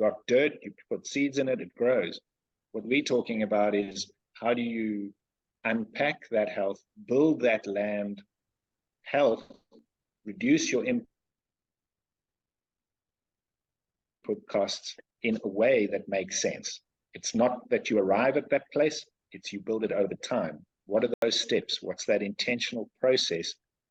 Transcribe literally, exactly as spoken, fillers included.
got dirt, you put seeds in it, it grows. What we're talking about is how do you unpack that health, build that land health, reduce your impact costs in a way that makes sense. It's not that you arrive at that place, it's you build it over time. What are those steps? What's that intentional process